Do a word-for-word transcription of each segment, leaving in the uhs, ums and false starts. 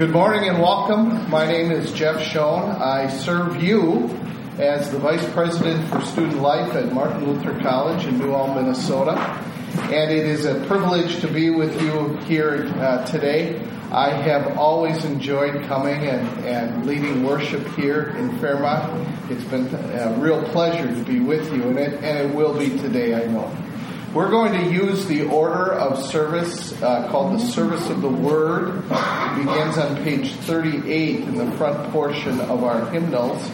Good morning and welcome. My name is Jeff Schoen. I serve you as the Vice President for Student Life at Martin Luther College in New Ulm, Minnesota. And it is a privilege to be with you here uh, today. I have always enjoyed coming and, and leading worship here in Fairmont. It's been a real pleasure to be with you, and it, and it will be today, I know. We're going to use the order of service uh, called the Service of the Word. It begins on page thirty-eight in the front portion of our hymnals.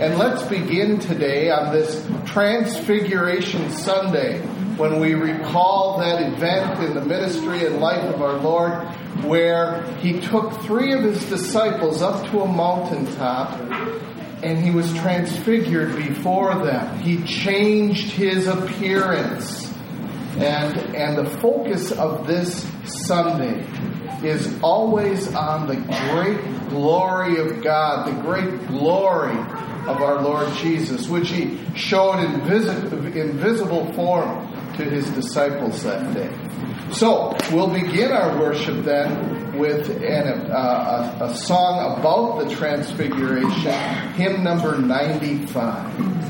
And let's begin today on this Transfiguration Sunday, when we recall that event in the ministry and life of our Lord, where he took three of his disciples up to a mountaintop, and he was transfigured before them. He changed his appearance. And and the focus of this Sunday is always on the great glory of God, the great glory of our Lord Jesus, which he showed in invis- invisible form to his disciples that day. So we'll begin our worship then with an, uh, a, a song about the Transfiguration, hymn number ninety-five.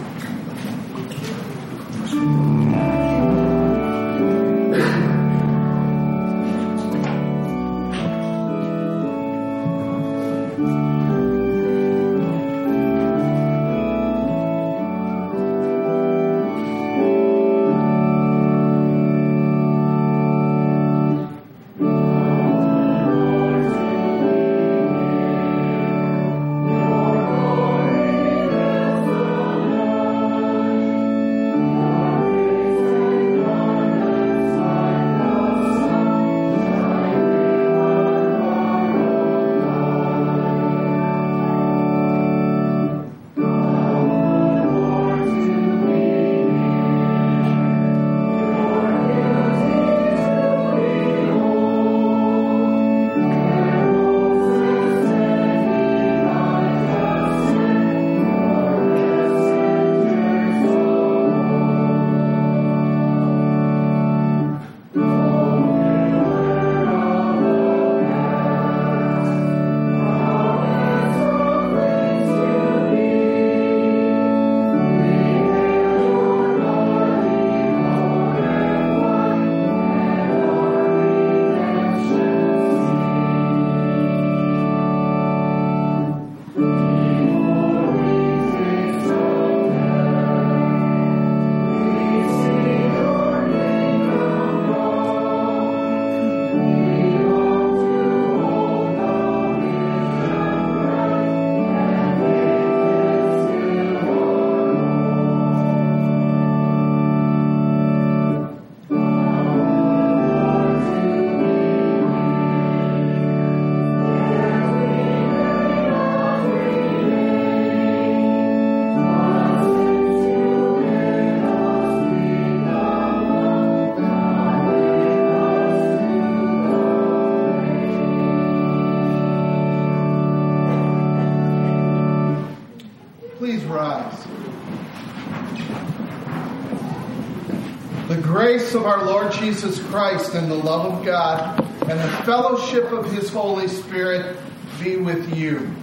Of our Lord Jesus Christ and the love of God and the fellowship of his Holy Spirit be with you.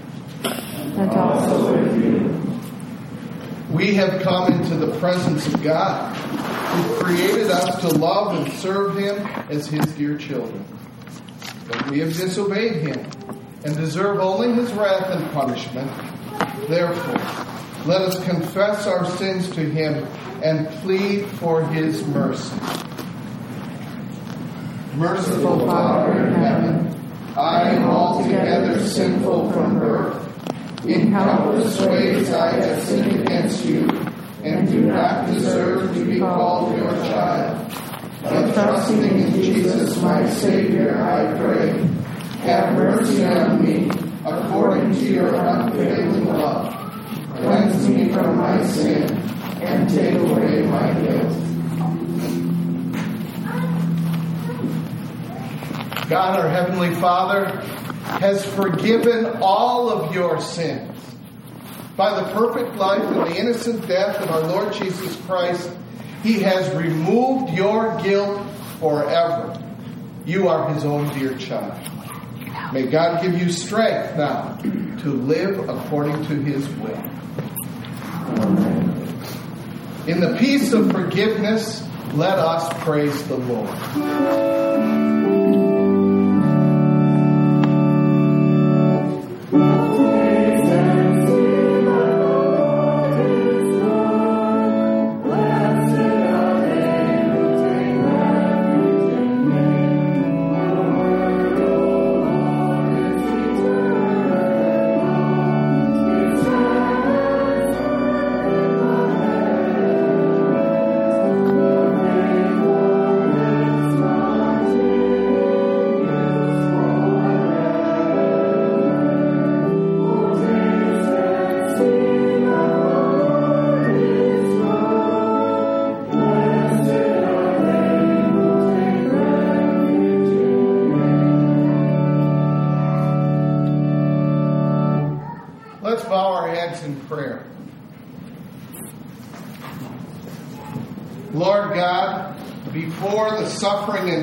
And also with you. We have come into the presence of God, who created us to love and serve him as his dear children. But we have disobeyed him and deserve only his wrath and punishment. Therefore, let us confess our sins to him and plead for his mercy. Merciful Father in heaven, I am altogether sinful from birth. In countless ways I have sinned against you, and do not deserve to be called your child. But trusting in Jesus, my Savior, I pray, have mercy on me, according to your unfailing love. Cleanse me from my sin, and take away my guilt. God, our Heavenly Father, has forgiven all of your sins. By the perfect life and the innocent death of our Lord Jesus Christ, he has removed your guilt forever. You are his own dear child. May God give you strength now to live according to His will. In the peace of forgiveness, let us praise the Lord.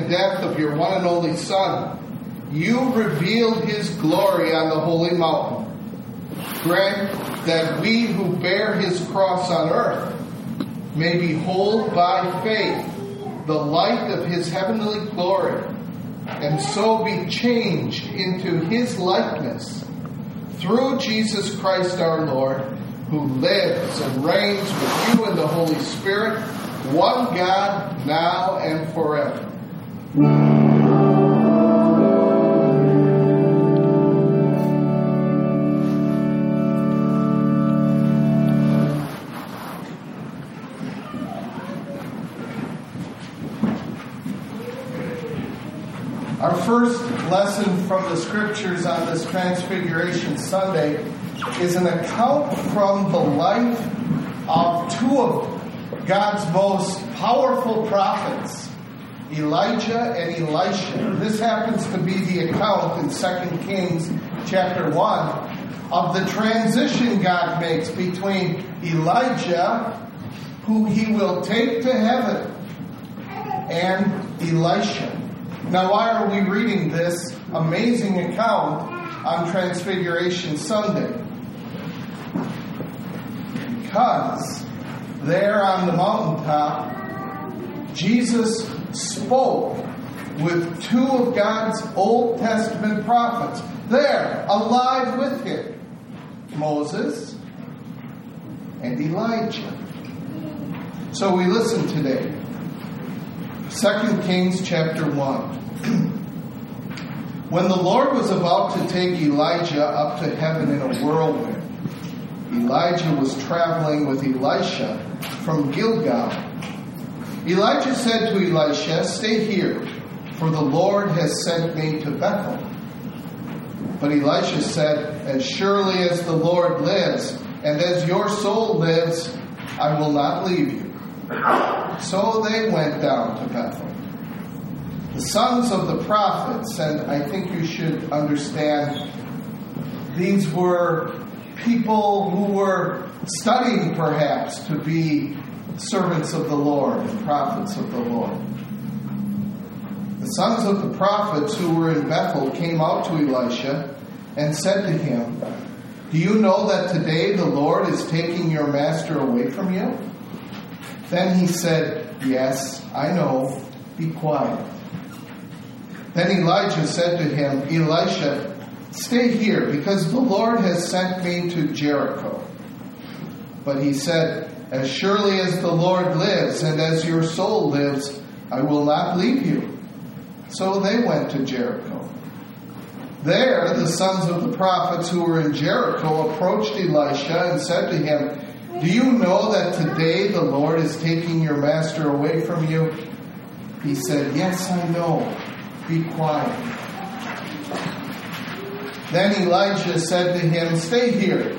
Death of your one and only Son, you revealed His glory on the holy mountain. Grant that we who bear His cross on earth may behold by faith the light of His heavenly glory, and so be changed into His likeness through Jesus Christ our Lord, who lives and reigns with you in the Holy Spirit, one God, now and forever. Our first lesson from the Scriptures on this Transfiguration Sunday is an account from the life of two of God's most powerful prophets, Elijah and Elisha. This happens to be the account in Second Kings chapter one of the transition God makes between Elijah, who He will take to heaven, and Elisha. Now, why are we reading this amazing account on Transfiguration Sunday? Because there on the mountaintop, Jesus spoke with two of God's Old Testament prophets there, alive with Him, Moses and Elijah. So we listen today. Second Kings chapter one. When the Lord was about to take Elijah up to heaven in a whirlwind, Elijah was traveling with Elisha from Gilgal. Elijah said to Elisha, "Stay here, for the Lord has sent me to Bethel." But Elisha said, "As surely as the Lord lives, and as your soul lives, I will not leave you." So they went down to Bethel. The sons of the prophets, and I think you should understand, these were people who were studying perhaps to be servants of the Lord and prophets of the Lord. The sons of the prophets who were in Bethel came out to Elisha and said to him, "Do you know that today the Lord is taking your master away from you?" Then he said, "Yes, I know. Be quiet." Then Elijah said to him, "Elisha, stay here, because the Lord has sent me to Jericho." But he said, "As surely as the Lord lives, and as your soul lives, I will not leave you." So they went to Jericho. There the sons of the prophets who were in Jericho approached Elisha and said to him, "Do you know that today the Lord is taking your master away from you?" He said, "Yes, I know. Be quiet." Then Elijah said to him, "Stay here,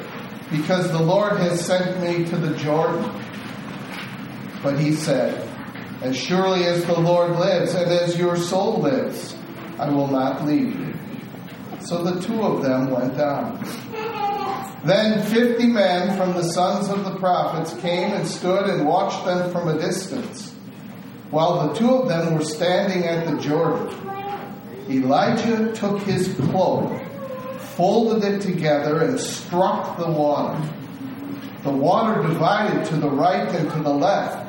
because the Lord has sent me to the Jordan." But he said, "As surely as the Lord lives, and as your soul lives, I will not leave you." So the two of them went down. Then fifty men from the sons of the prophets came and stood and watched them from a distance, while the two of them were standing at the Jordan. Elijah took his cloak, folded it together, and struck the water. The water divided to the right and to the left.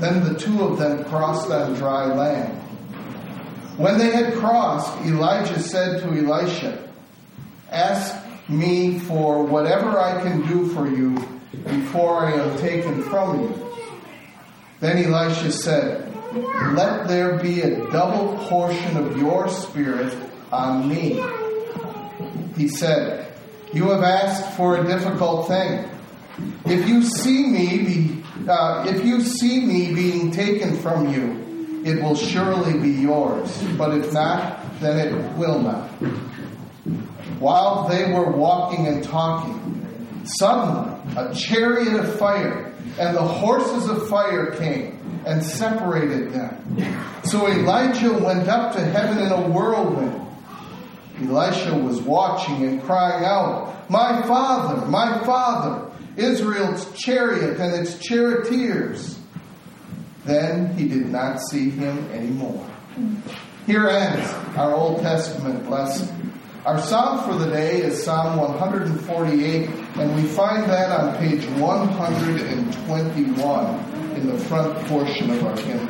Then the two of them crossed on dry land. When they had crossed, Elijah said to Elisha, "Ask me for whatever I can do for you before I am taken from you." Then Elisha said, "Let there be a double portion of your spirit on me." He said, "You have asked for a difficult thing. If you see me be, uh, if you see me being taken from you, it will surely be yours. But if not, then it will not." While they were walking and talking, suddenly a chariot of fire and the horses of fire came and separated them. So Elijah went up to heaven in a whirlwind. Elisha was watching and crying out, "My father, my father, Israel's chariot and its charioteers." Then he did not see him anymore. Here ends our Old Testament lesson. Our psalm for the day is Psalm one forty-eight, and we find that on page one twenty-one in the front portion of our hymn.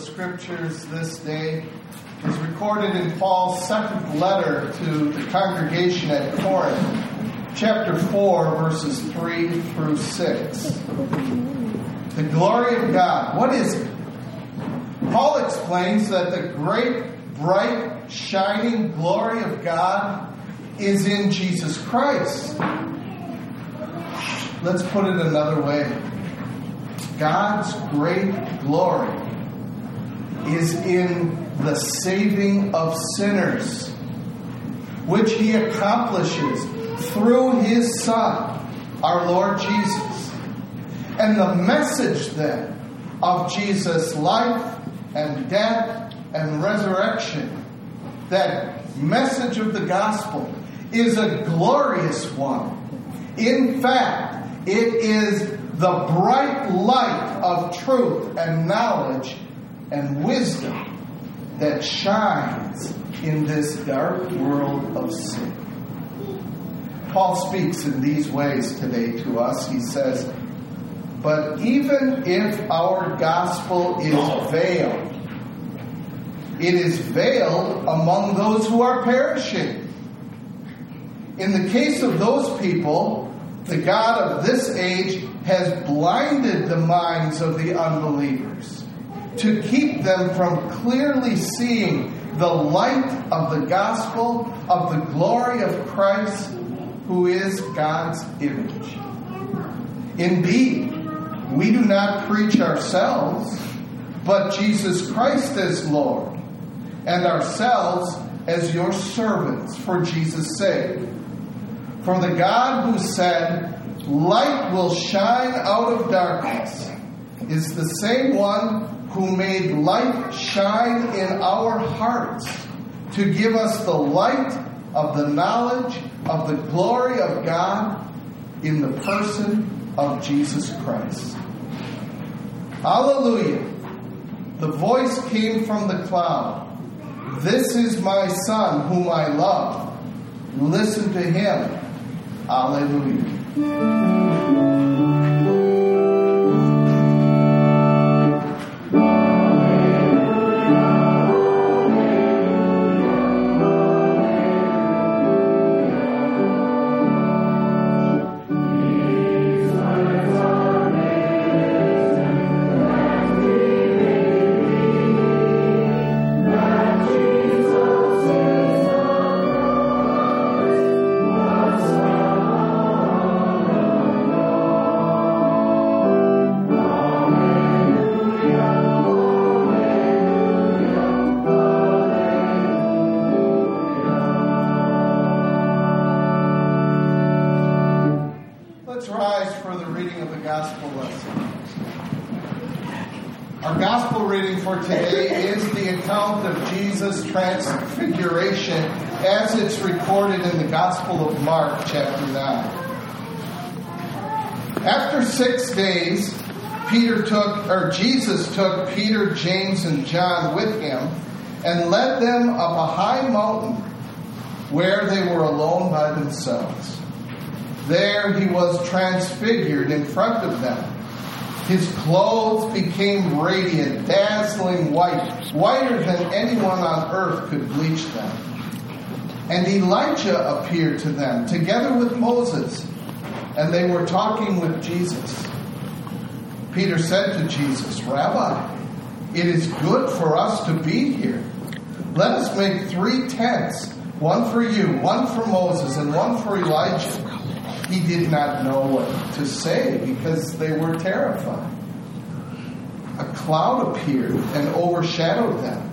Scriptures this day is recorded in Paul's second letter to the congregation at Corinth, chapter four, verses three through six. The glory of God. What is it? Paul explains that the great, bright, shining glory of God is in Jesus Christ. Let's put it another way. God's great glory is in the saving of sinners, which he accomplishes through his Son, our Lord Jesus. And the message then of Jesus' life and death and resurrection, that message of the gospel, is a glorious one. In fact, It is the bright light of truth and knowledge and wisdom that shines in this dark world of sin. Paul speaks in these ways today to us. He says, but even if our gospel is veiled, it is veiled among those who are perishing. In the case of those people, the God of this age has blinded the minds of the unbelievers to keep them from clearly seeing the light of the gospel of the glory of Christ, who is God's image. Indeed, we do not preach ourselves, but Jesus Christ as Lord, and ourselves as your servants for Jesus' sake. For the God who said, light will shine out of darkness, is the same one who made light shine in our hearts to give us the light of the knowledge of the glory of God in the person of Jesus Christ. Hallelujah! The voice came from the cloud. This is my Son whom I love. Listen to him. Hallelujah. Transfiguration, as it's recorded in the Gospel of Mark, chapter nine. After six days, Peter took, or Jesus took Peter, James, and John with him and led them up a high mountain where they were alone by themselves. There he was transfigured in front of them. His clothes became radiant, dazzling white, whiter than anyone on earth could bleach them. And Elijah appeared to them, together with Moses, and they were talking with Jesus. Peter said to Jesus, Rabbi, it is good for us to be here. Let us make three tents, one for you, one for Moses, and one for Elijah. He did not know what to say because they were terrified. A cloud appeared and overshadowed them,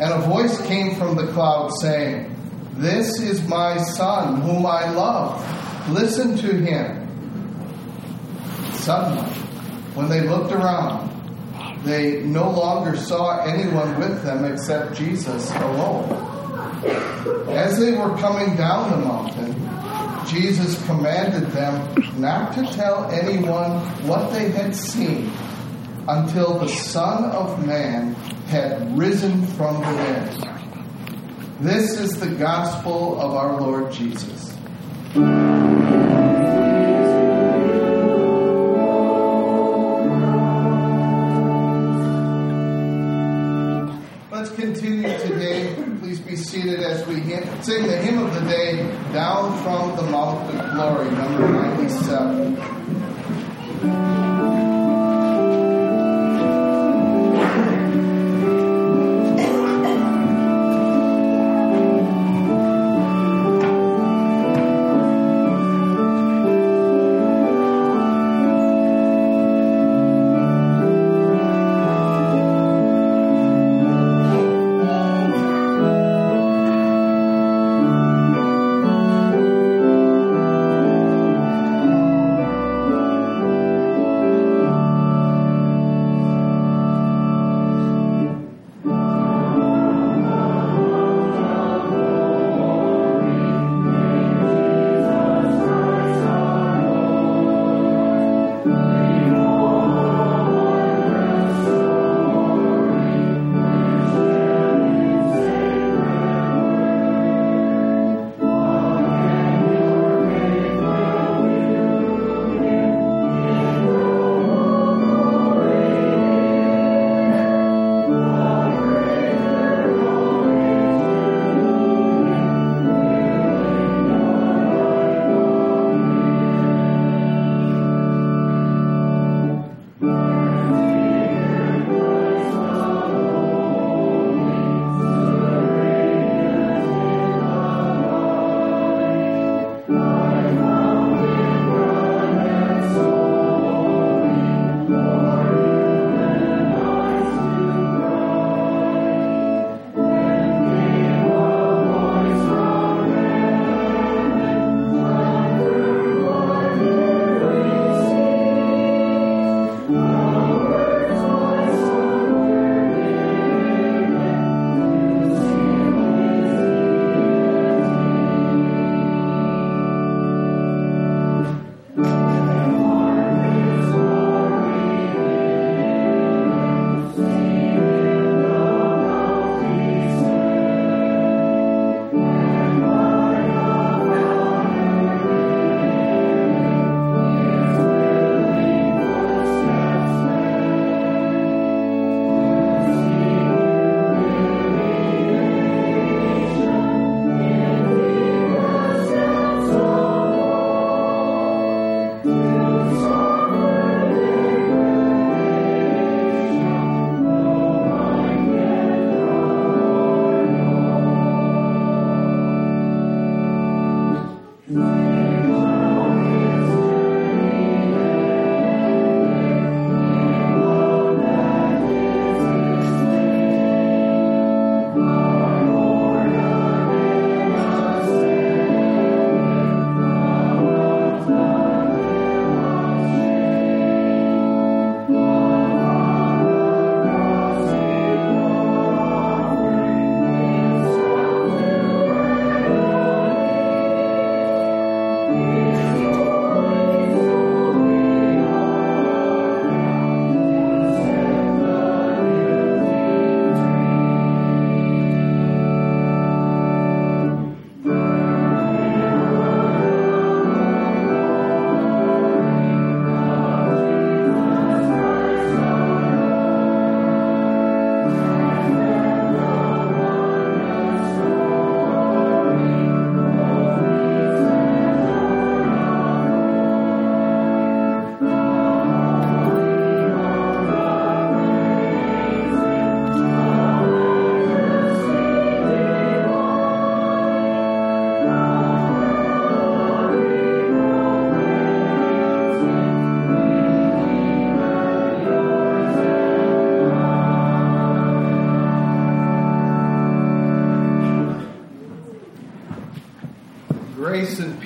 and a voice came from the cloud saying, this is my Son whom I love. Listen to him. Suddenly, when they looked around, they no longer saw anyone with them except Jesus alone. As they were coming down the mountain, Jesus commanded them not to tell anyone what they had seen until the Son of Man had risen from the dead. This is the gospel of our Lord Jesus. Let's continue today. Please be seated as we sing the hymn of the day, Down from the Mount of Glory, number ninety-seven.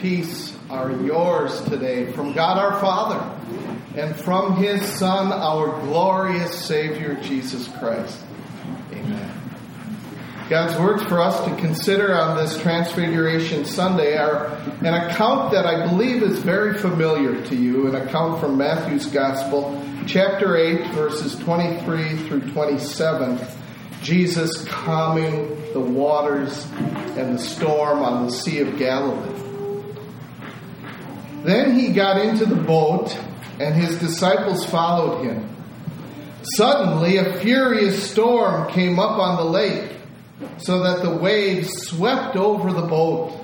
peace are yours today from God our Father and from His Son, our glorious Savior, Jesus Christ. Amen. God's words for us to consider on this Transfiguration Sunday are an account that I believe is very familiar to you, an account from Matthew's Gospel, chapter eight, verses twenty-three through twenty-seven. Jesus calming the waters and the storm on the Sea of Galilee. Then he got into the boat, and his disciples followed him. Suddenly a furious storm came up on the lake, so that the waves swept over the boat.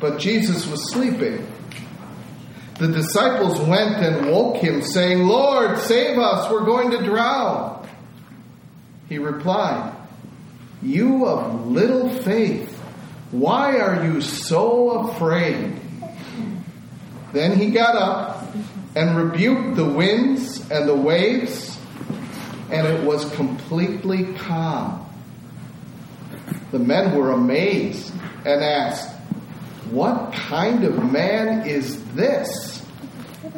But Jesus was sleeping. The disciples went and woke him, saying, "Lord, save us, we're going to drown." He replied, "You of little faith, why are you so afraid?" Then he got up and rebuked the winds and the waves, and it was completely calm. The men were amazed and asked, "What kind of man is this?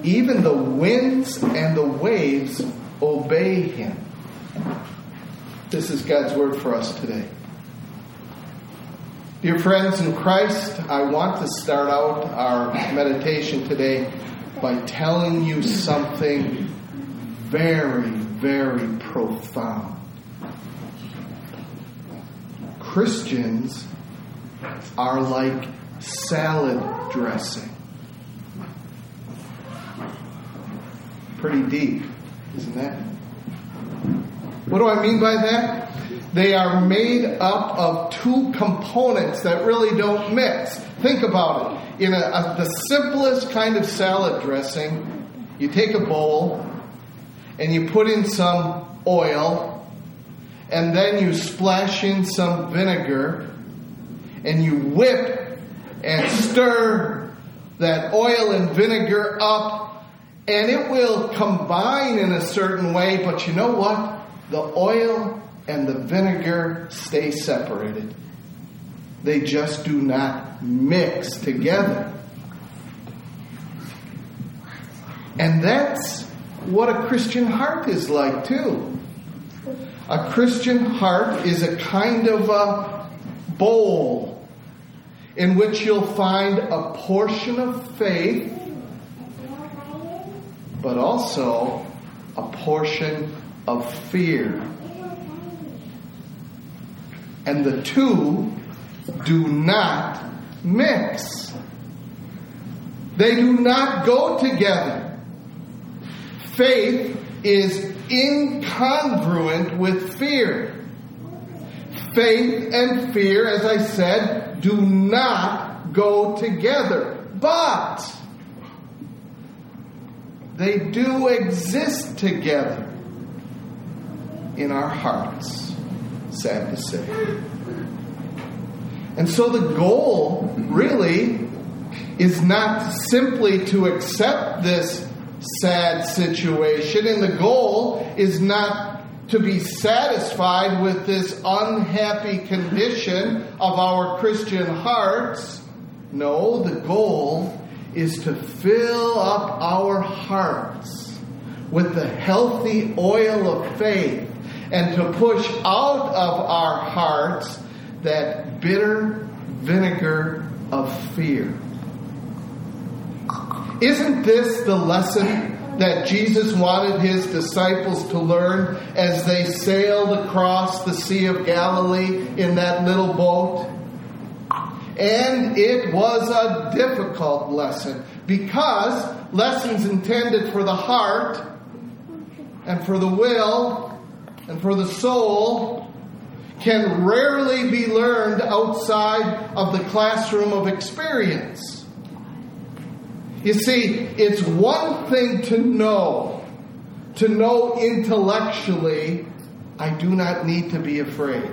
Even the winds and the waves obey him." This is God's word for us today. Dear friends in Christ, I want to start out our meditation today by telling you something very, very profound. Christians are like salad dressing. Pretty deep, isn't that? What do I mean by that? They are made up of two components that really don't mix. Think about it. In a, a, the simplest kind of salad dressing, you take a bowl and you put in some oil, and then you splash in some vinegar, and you whip and stir that oil and vinegar up, and it will combine in a certain way, but you know what? The oil and the vinegar stay separated. They just do not mix together. And that's what a Christian heart is like, too. A Christian heart is a kind of a bowl in which you'll find a portion of faith, but also a portion of fear. And the two do not mix. They do not go together. Faith is incongruent with fear. Faith and fear, as I said, do not go together. But they do exist together in our hearts, sad to say. And so the goal really is not simply to accept this sad situation, and the goal is not to be satisfied with this unhappy condition of our Christian hearts. No, the goal is to fill up our hearts with the healthy oil of faith, and to push out of our hearts that bitter vinegar of fear. Isn't this the lesson that Jesus wanted his disciples to learn as they sailed across the Sea of Galilee in that little boat? And it was a difficult lesson, because lessons intended for the heart and for the will and for the soul can rarely be learned outside of the classroom of experience. You see, it's one thing to know, to know intellectually, I do not need to be afraid.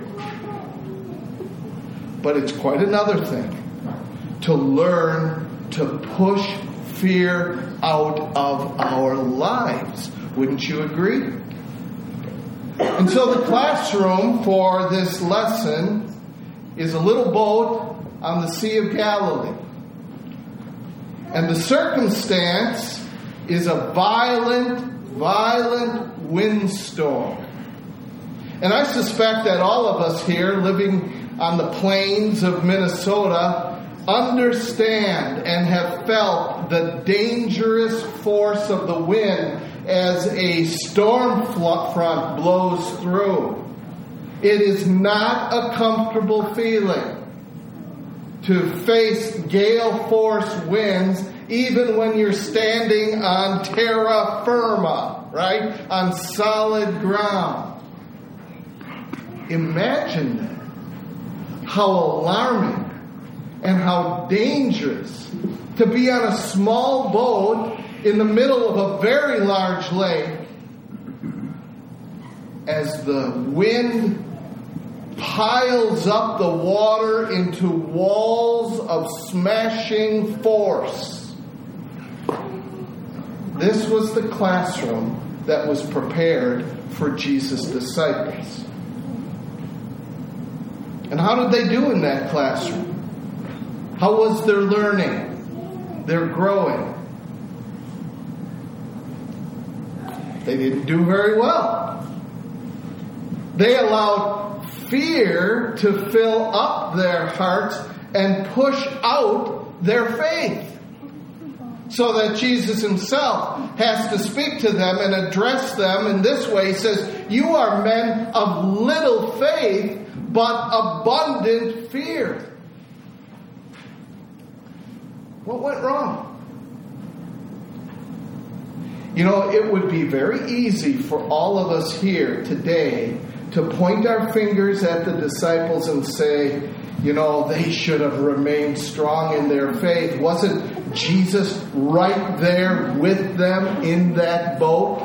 But it's quite another thing to learn to push fear out of our lives. Wouldn't you agree? And so the classroom for this lesson is a little boat on the Sea of Galilee. And the circumstance is a violent, violent windstorm. And I suspect that all of us here living on the plains of Minnesota understand and have felt the dangerous force of the wind as a storm front blows through. It is not a comfortable feeling to face gale force winds, even when you're standing on terra firma, right? On solid ground. Imagine that. How alarming and how dangerous to be on a small boat in the middle of a very large lake as the wind piles up the water into walls of smashing force. This was the classroom that was prepared for Jesus' disciples. And how did they do in that classroom? How was their learning, their growing? They didn't do very well. They allowed fear to fill up their hearts and push out their faith, so that Jesus himself has to speak to them and address them in this way. He says, "You are men of little faith, but abundant fear." What went wrong? You know, it would be very easy for all of us here today to point our fingers at the disciples and say, you know, they should have remained strong in their faith. Wasn't Jesus right there with them in that boat?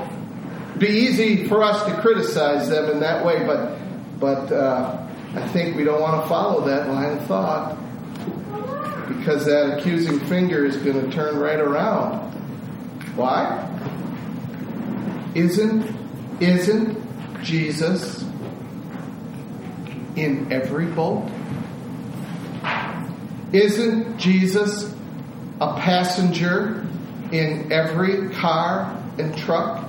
It'd be easy for us to criticize them in that way, but, but uh, I think we don't want to follow that line of thought, because that accusing finger is going to turn right around. Why? Isn't, isn't Jesus in every boat? Isn't Jesus a passenger in every car and truck?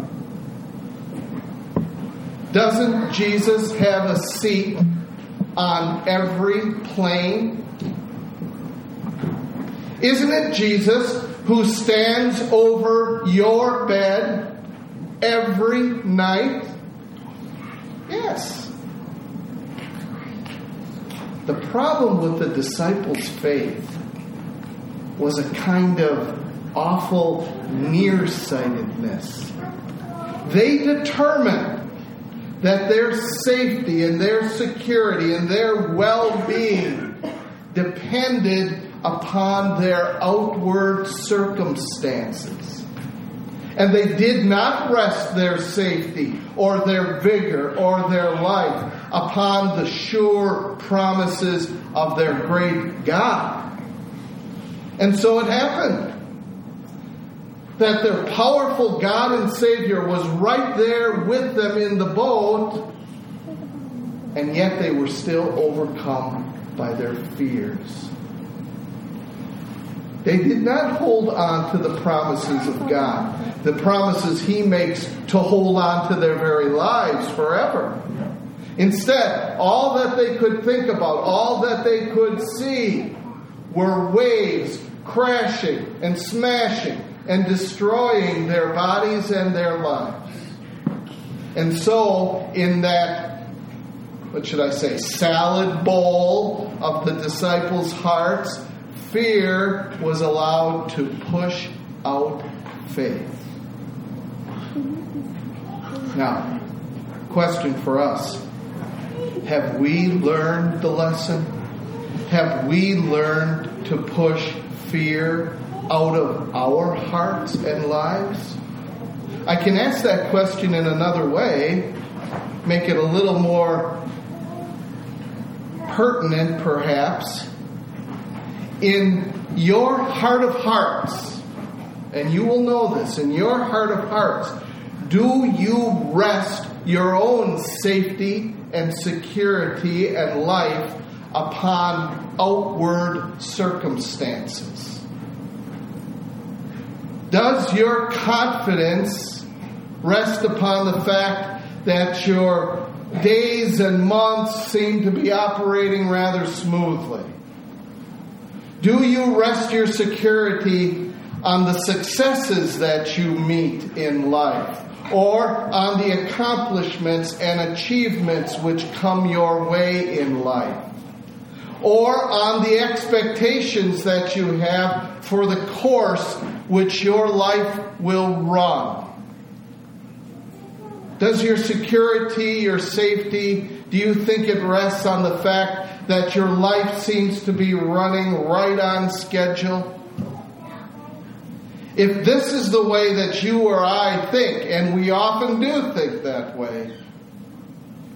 Doesn't Jesus have a seat on every plane? Isn't it Jesus who stands over your bed every night? Yes. The problem with the disciples' faith was a kind of awful nearsightedness. They determined that their safety and their security and their well-being depended upon their outward circumstances. And they did not rest their safety or their vigor or their life upon the sure promises of their great God. And so it happened that their powerful God and Savior was right there with them in the boat, and yet they were still overcome by their fears. They did not hold on to the promises of God, the promises He makes to hold on to their very lives forever. Instead, all that they could think about, all that they could see, were waves crashing and smashing and destroying their bodies and their lives. And so, in that, what should I say, salad bowl of the disciples' hearts, fear was allowed to push out faith. Now, question for us. Have we learned the lesson? Have we learned to push fear out of our hearts and lives? I can ask that question in another way, make it a little more pertinent perhaps. In your heart of hearts, and you will know this, in your heart of hearts, do you rest your own safety and security and life upon outward circumstances? Does your confidence rest upon the fact that your days and months seem to be operating rather smoothly? Do you rest your security on the successes that you meet in life, or on the accomplishments and achievements which come your way in life, or on the expectations that you have for the course which your life will run? Does your security, your safety, do you think it rests on the fact that your life seems to be running right on schedule? If this is the way that you or I think, and we often do think that way,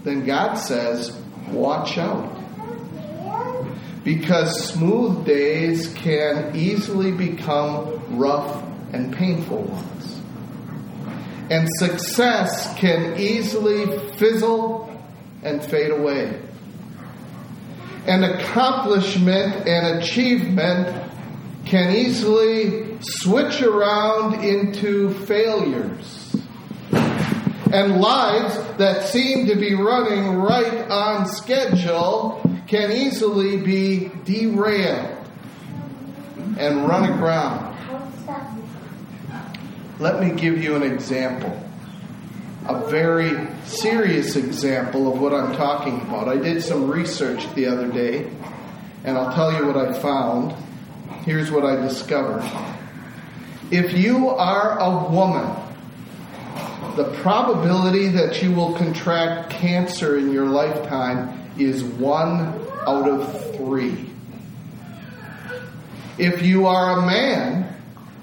then God says, watch out. Because smooth days can easily become rough and painful ones. And success can easily fizzle and fade away. And accomplishment and achievement can easily switch around into failures. And lives that seem to be running right on schedule can easily be derailed and run aground. Let me give you an example, a very serious example of what I'm talking about. I did some research the other day, and I'll tell you what I found. Here's what I discovered. If you are a woman, the probability that you will contract cancer in your lifetime is one out of three. If you are a man,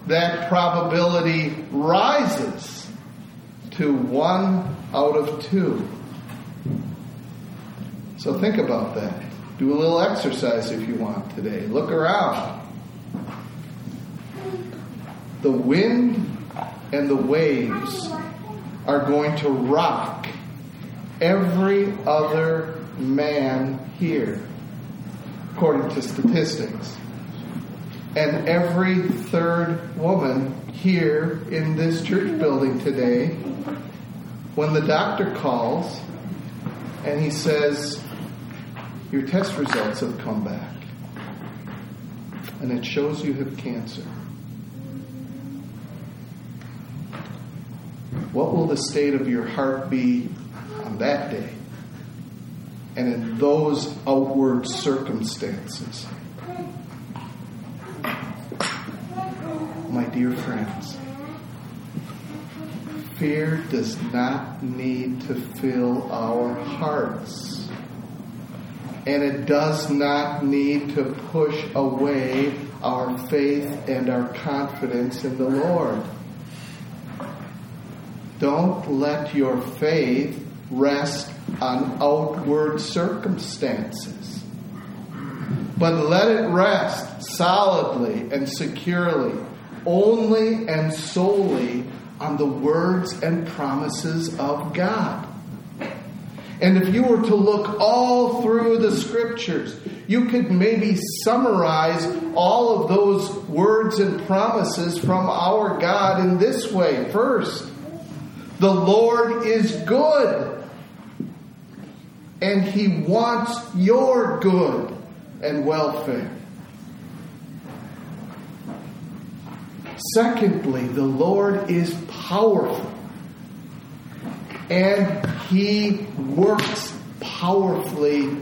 that probability rises to one out of two. So think about that. Do a little exercise if you want today. Look around. The wind and the waves are going to rock every other man here, according to statistics. And every third woman here in this church building today, when the doctor calls and he says, your test results have come back, and it shows you have cancer. What will the state of your heart be on that day and in those outward circumstances? My dear friends, fear does not need to fill our hearts, and it does not need to push away our faith and our confidence in the Lord. Don't let your faith rest on outward circumstances, but let it rest solidly and securely only and solely on the words and promises of God. And if you were to look all through the scriptures, you could maybe summarize all of those words and promises from our God in this way. First, the Lord is good, and He wants your good and welfare. Secondly, the Lord is powerful, and He works powerfully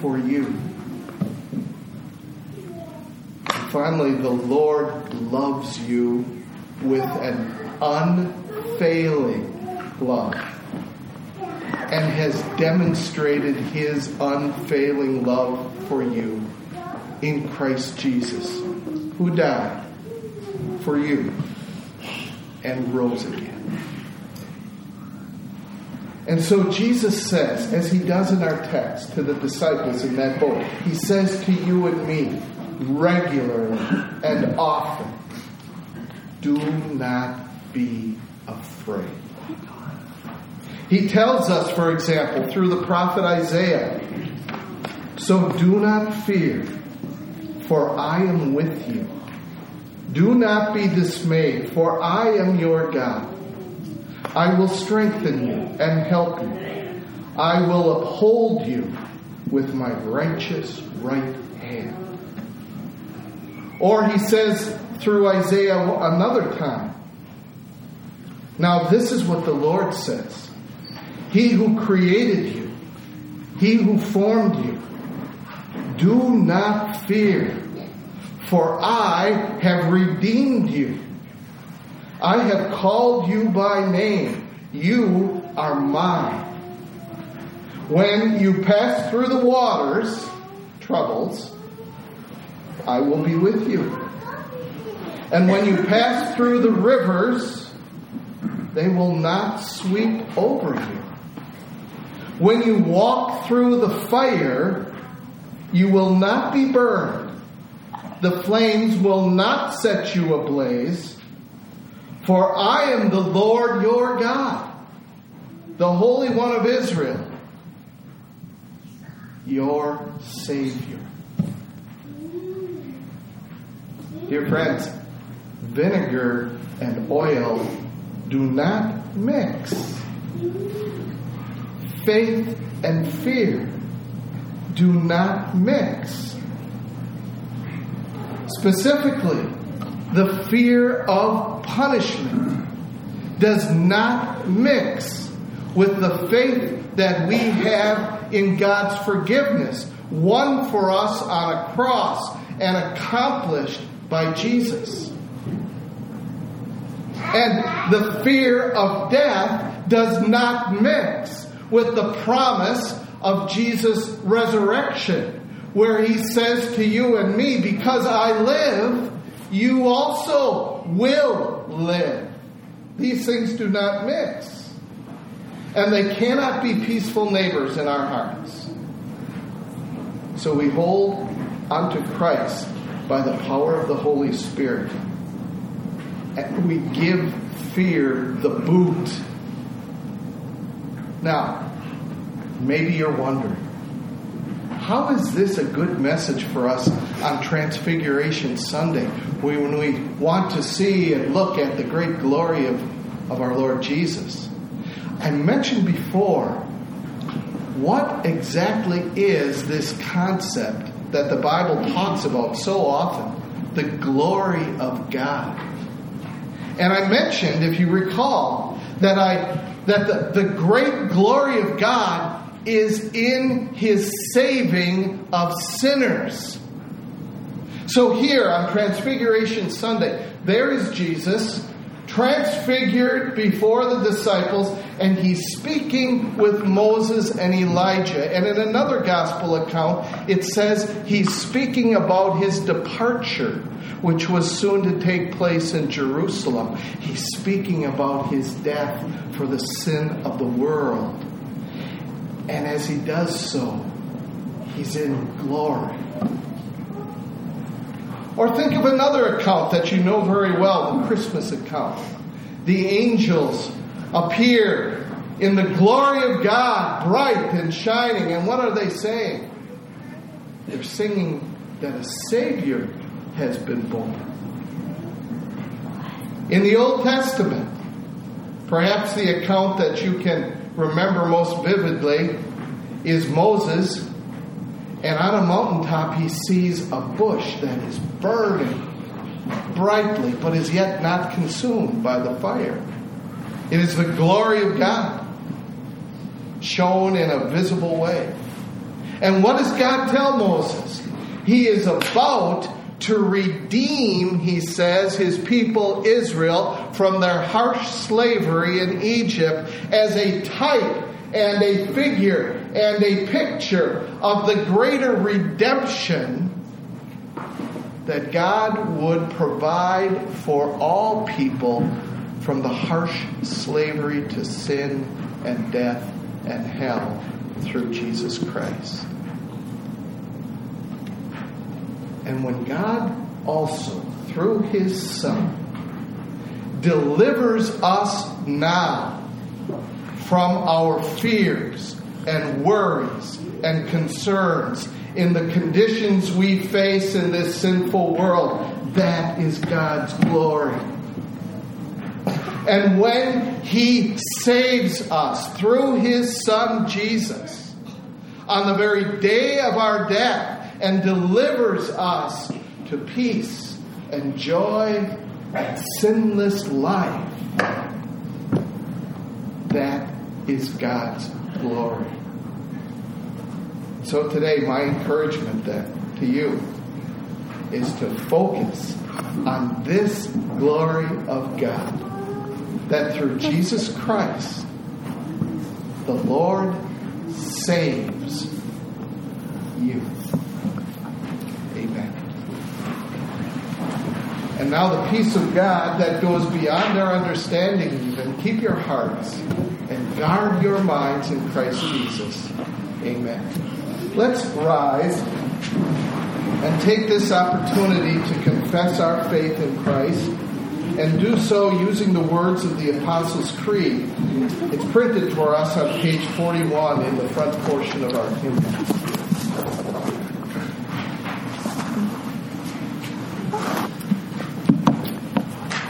for you. And finally, the Lord loves you with an unfailing love, and has demonstrated His unfailing love for you in Christ Jesus, who died for you and rose again. And so Jesus says, as He does in our text to the disciples in that boat, He says to you and me regularly and often, do not be afraid. He tells us, for example, through the prophet Isaiah, so do not fear, for I am with you. Do not be dismayed, for I am your God. I will strengthen you and help you. I will uphold you with my righteous right hand. Or he says through Isaiah another time, now this is what the Lord says. He who created you, he who formed you, do not fear, for I have redeemed you. I have called you by name. You are mine. When you pass through the waters, troubles, I will be with you. And when you pass through the rivers, they will not sweep over you. When you walk through the fire, you will not be burned. The flames will not set you ablaze. For I am the Lord your God, the Holy One of Israel, your Savior. Dear friends, vinegar and oil do not mix. Faith and fear do not mix. Specifically, the fear of punishment does not mix with the faith that we have in God's forgiveness, won for us on a cross and accomplished by Jesus. And the fear of death does not mix with the promise of Jesus' resurrection, where he says to you and me, because I live, you also will live. These things do not mix. And they cannot be peaceful neighbors in our hearts. So we hold onto Christ by the power of the Holy Spirit. And we give fear the boot. Now, maybe you're wondering, how is this a good message for us on Transfiguration Sunday, when we want to see and look at the great glory of, of our Lord Jesus? I mentioned before, what exactly is this concept that the Bible talks about so often, the glory of God? And I mentioned, if you recall, that I that the, the great glory of God is in his saving of sinners. So here on Transfiguration Sunday, there is Jesus transfigured before the disciples, and he's speaking with Moses and Elijah. And in another gospel account, it says he's speaking about his departure, which was soon to take place in Jerusalem. He's speaking about his death for the sin of the world. And as he does so, he's in glory. Or think of another account that you know very well, the Christmas account. The angels appear in the glory of God, bright and shining. And what are they saying? They're singing that a Savior has been born. In the Old Testament, perhaps the account that you can remember most vividly is Moses, and on a mountaintop he sees a bush that is burning brightly but is yet not consumed by the fire. It is the glory of God shown in a visible way. And what does God tell Moses? He is about to redeem, he says, his people Israel from their harsh slavery in Egypt as a type and a figure and a picture of the greater redemption that God would provide for all people from the harsh slavery to sin and death and hell through Jesus Christ. And when God also, through his Son, delivers us now from our fears and worries and concerns in the conditions we face in this sinful world, That is God's glory. And when He saves us through His Son Jesus on the very day of our death and delivers us to peace and joy and sinless life, that is God's glory. So today, my encouragement then to you is to focus on this glory of God, that through Jesus Christ, the Lord saves you. Amen. And now the peace of God that goes beyond our understanding, even, keep your hearts and guard your minds in Christ Jesus. Amen. Let's rise and take this opportunity to confess our faith in Christ, and do so using the words of the Apostles' Creed. It's printed for us on page forty-one in the front portion of our hymn.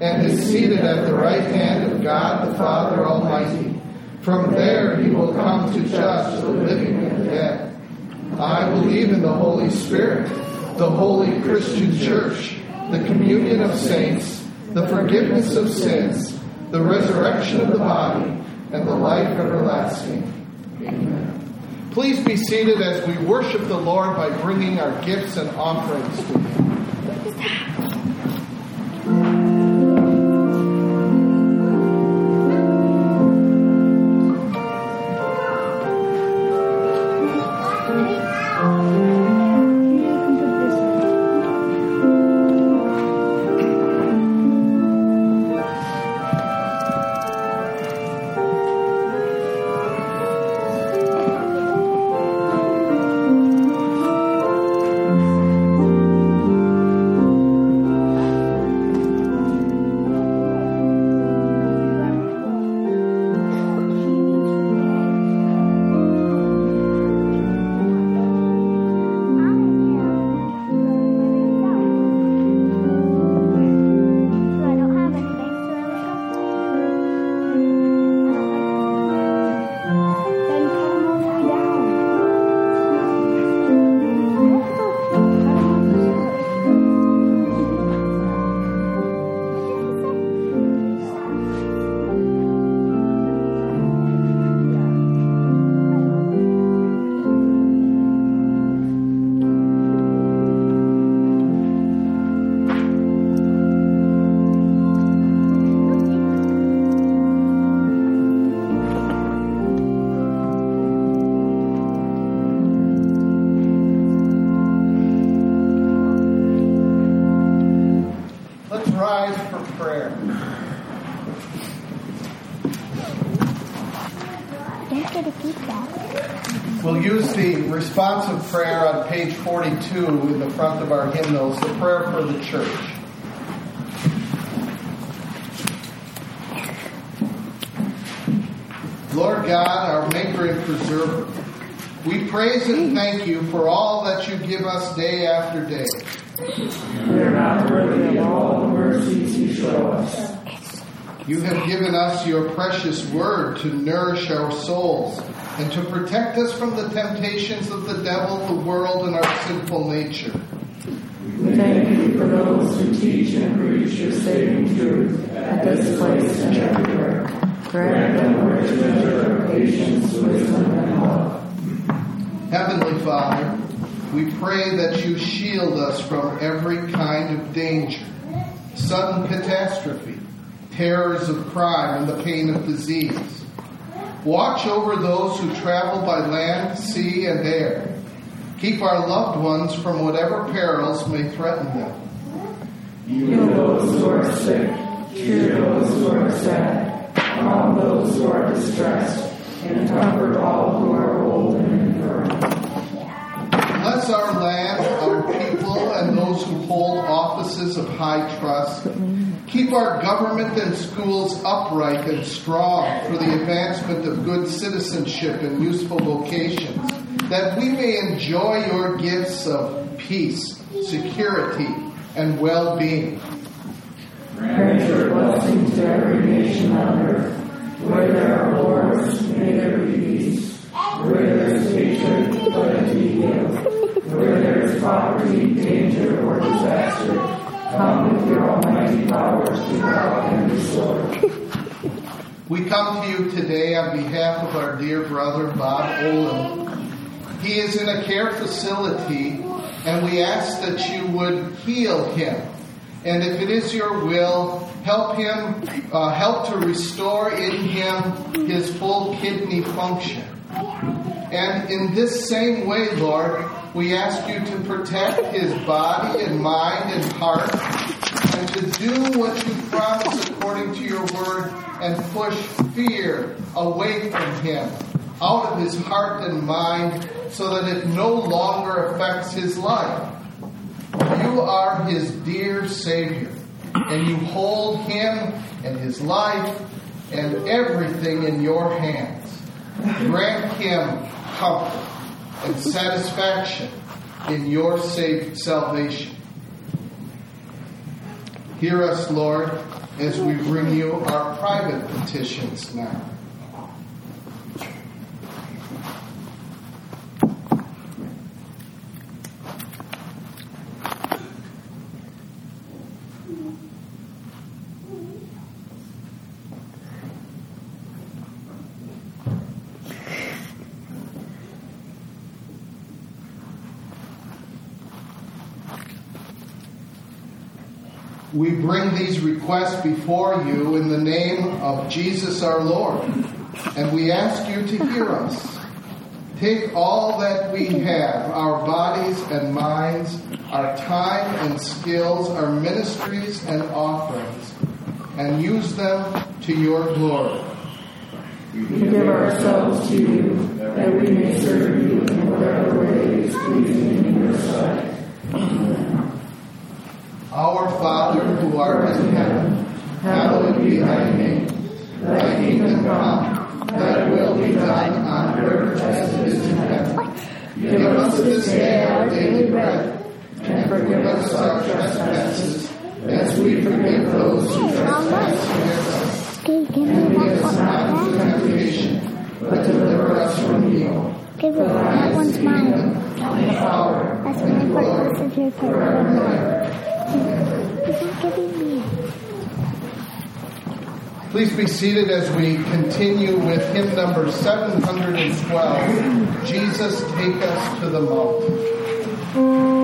and is seated at the right hand of God the Father Almighty. From there He will come to judge the living and the dead. I believe in the Holy Spirit, the Holy Christian Church, the communion of saints, the forgiveness of sins, the resurrection of the body, and the life everlasting. Amen. Please be seated as we worship the Lord by bringing our gifts and offerings to Him. Response of prayer on page forty-two in the front of our hymnals, the prayer for the church. Lord God, our maker and preserver, we praise and thank You for all that You give us day after day. We are not worthy of all the mercies You show us. You have given us Your precious word to nourish our souls, and to protect us from the temptations of the devil, the world, and our sinful nature. We thank You for those who teach and preach Your saving truth at this place and everywhere. Grant them rich measure of patience, wisdom, and love. Heavenly Father, we pray that You shield us from every kind of danger, sudden catastrophe, terrors of crime, and the pain of disease. Watch over those who travel by land, sea, and air. Keep our loved ones from whatever perils may threaten them. You know those who are sick, cheer those who are sad, calm those who are distressed, and comfort all who are old and infirm. Bless our land, our people, and those who hold offices of high trust. Keep our government and schools upright and strong for the advancement of good citizenship and useful vocations, that we may enjoy your gifts of peace, security, and well-being. Grant your blessing to every nation on earth. Where there are wars, may there be peace. Where there is hatred, let it be healed. Where there is poverty, danger, or disaster, come with your almighty power to God and restore. We come to you today on behalf of our dear brother, Bob Olin. He is in a care facility, and we ask that you would heal him. And if it is your will, help him, uh, help to restore in him his full kidney function. And in this same way, Lord, we ask you to protect his body and mind and heart, and to do what you promise according to your word, and push fear away from him, out of his heart and mind, so that it no longer affects his life. You are his dear Savior, and you hold him and his life and everything in your hands. Grant him comfort and satisfaction in your saved salvation. Hear us, Lord, as we bring you our private petitions now. We bring these requests before you in the name of Jesus our Lord, and we ask you to hear us. Take all that we have, our bodies and minds, our time and skills, our ministries and offerings, and use them to your glory. We give ourselves to you, that we may serve you in whatever way is pleasing in your sight. Amen. Our Father, who art in heaven, hallowed be thy name. Thy kingdom come, thy will be done on earth as it is in heaven. Give us this day our daily bread, and forgive us our trespasses, as we forgive those who trespass against us. And lead us not into temptation, but deliver us from evil. For thine is the kingdom, the power, and the glory, forever and ever. Please be seated as we continue with hymn number seven hundred twelve, Jesus, Take Us to the Mountain.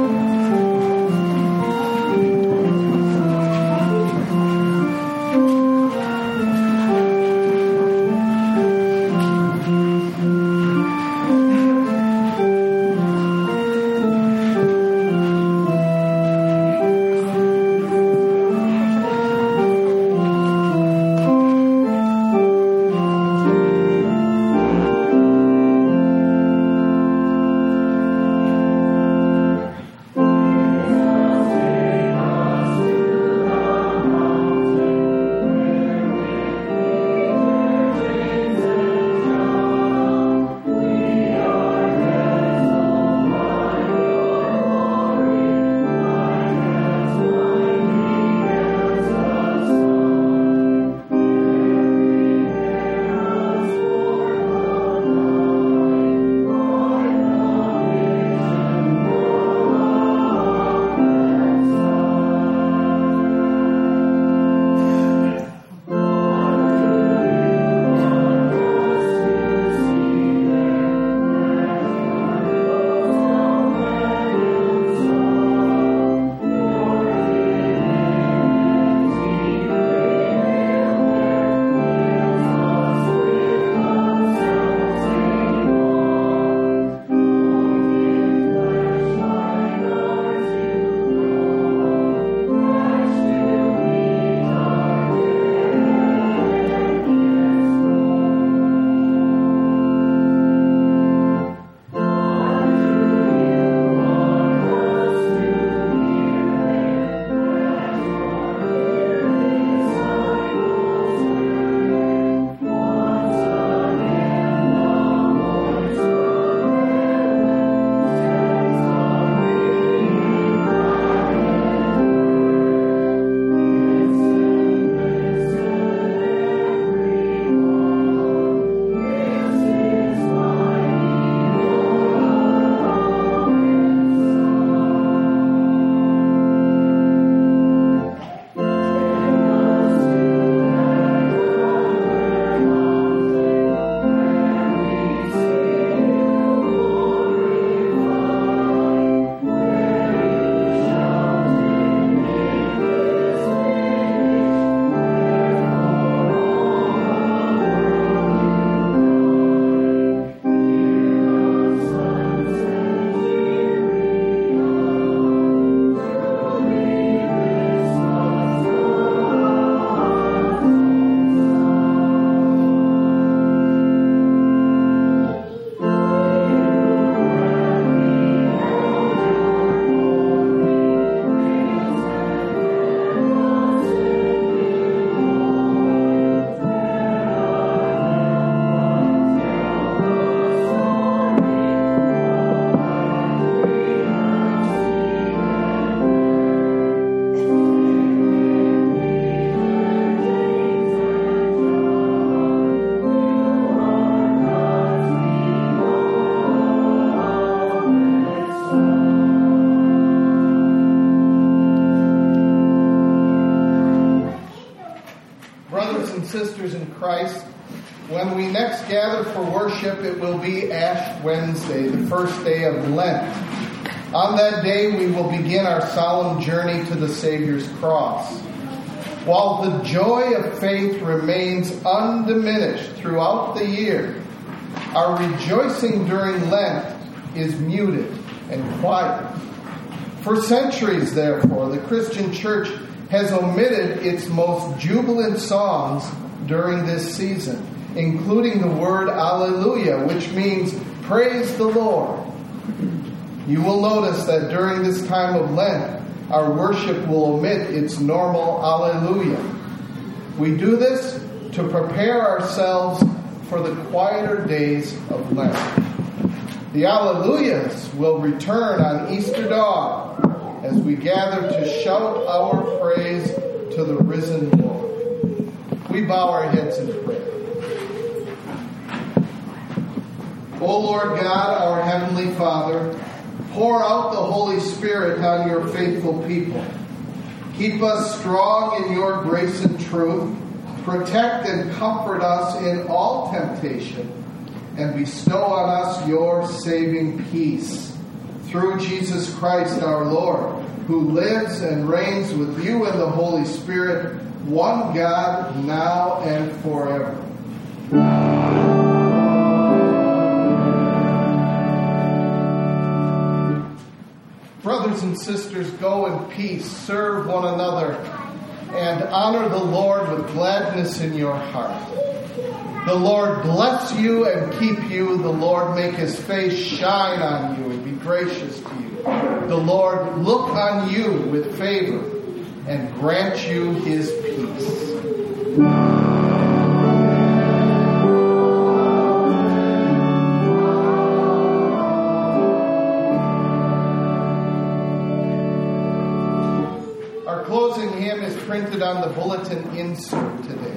Christ. When we next gather for worship, it will be Ash Wednesday, the first day of Lent. On that day, we will begin our solemn journey to the Savior's cross. While the joy of faith remains undiminished throughout the year, our rejoicing during Lent is muted and quiet. For centuries, therefore, the Christian Church has omitted its most jubilant songs during this season, including the word Alleluia, which means praise the Lord. You will notice that during this time of Lent, our worship will omit its normal Alleluia. We do this to prepare ourselves for the quieter days of Lent. The Alleluias will return on Easter dawn as we gather to shout our praise to the risen Lord. We bow our heads in prayer. O Lord God, our Heavenly Father, pour out the Holy Spirit on your faithful people. Keep us strong in your grace and truth. Protect and comfort us in all temptation, and bestow on us your saving peace. Through Jesus Christ our Lord, who lives and reigns with you and the Holy Spirit, one God, now and forever. Brothers and sisters, go in peace, serve one another, and honor the Lord with gladness in your heart. The Lord bless you and keep you. The Lord make his face shine on you and be gracious to you. The Lord look on you with favor and grant you his peace. Printed on the bulletin insert today.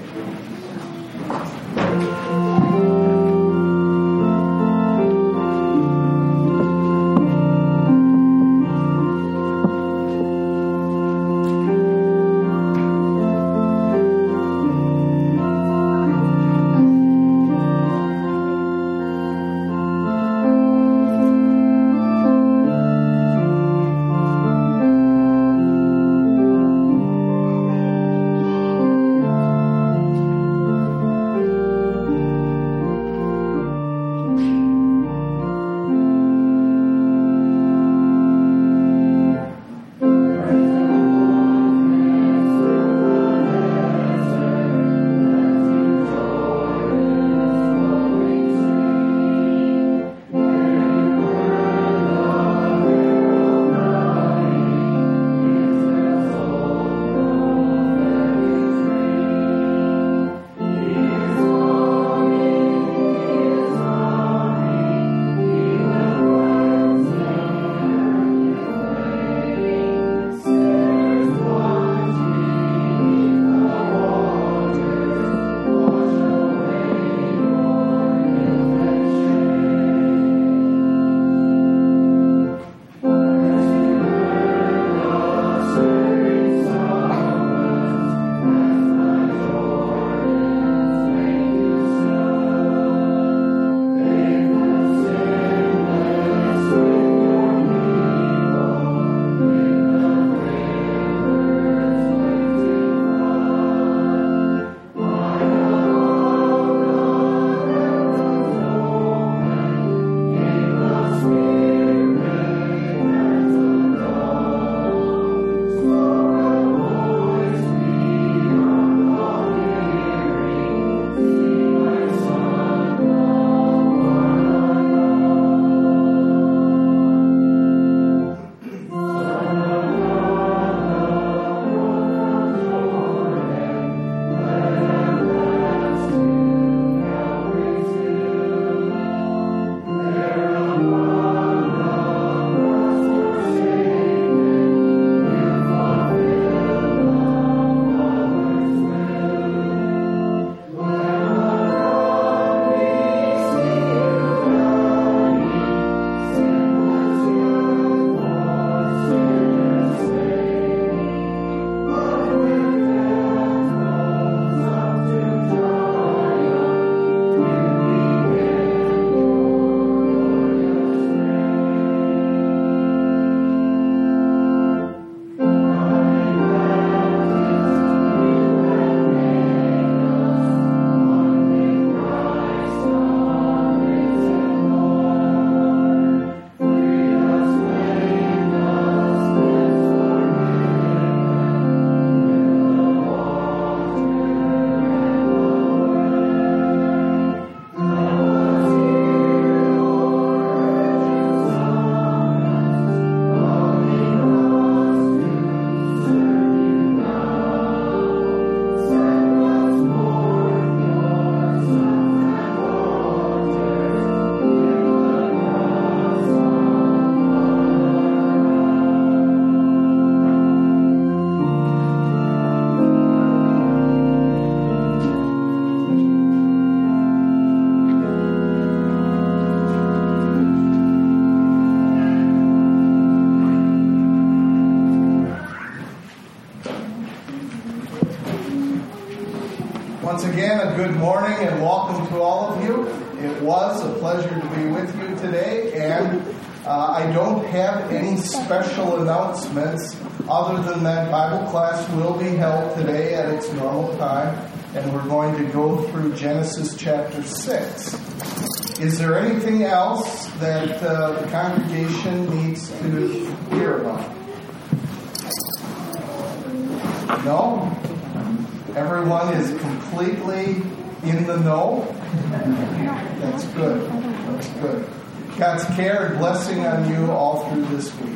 Once again, a good morning and welcome to all of you. It was a pleasure to be with you today, and uh, I don't have any special announcements other than that Bible class will be held today at its normal time, and we're going to go through Genesis chapter six. Is there anything else that uh, the congregation needs to hear about? No? Everyone is completely in the know? That's good. That's good. God's care and blessing on you all through this week.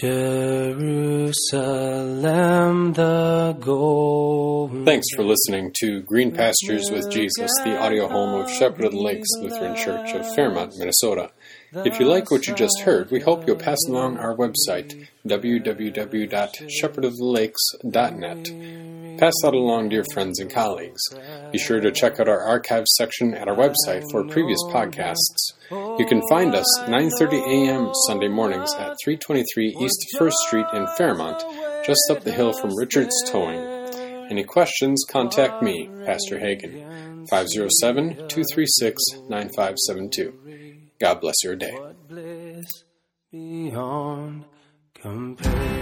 Jerusalem, the gold. Thanks for listening to Green Pastures with Jesus, the audio home of Shepherd of the Lakes Lutheran Church of Fairmont, Minnesota. If you like what you just heard, we hope you'll pass along our website, w w w dot shepherd of the lakes dot net. Pass that along to your friends and colleagues. Be sure to check out our archives section at our website for previous podcasts. You can find us nine thirty a.m. Sunday mornings at three twenty-three East first Street in Fairmont, just up the hill from Richards Towing. Any questions, contact me, Pastor Hagen, five oh seven, two three six, nine five seven two. God bless your day. What bliss beyond compare.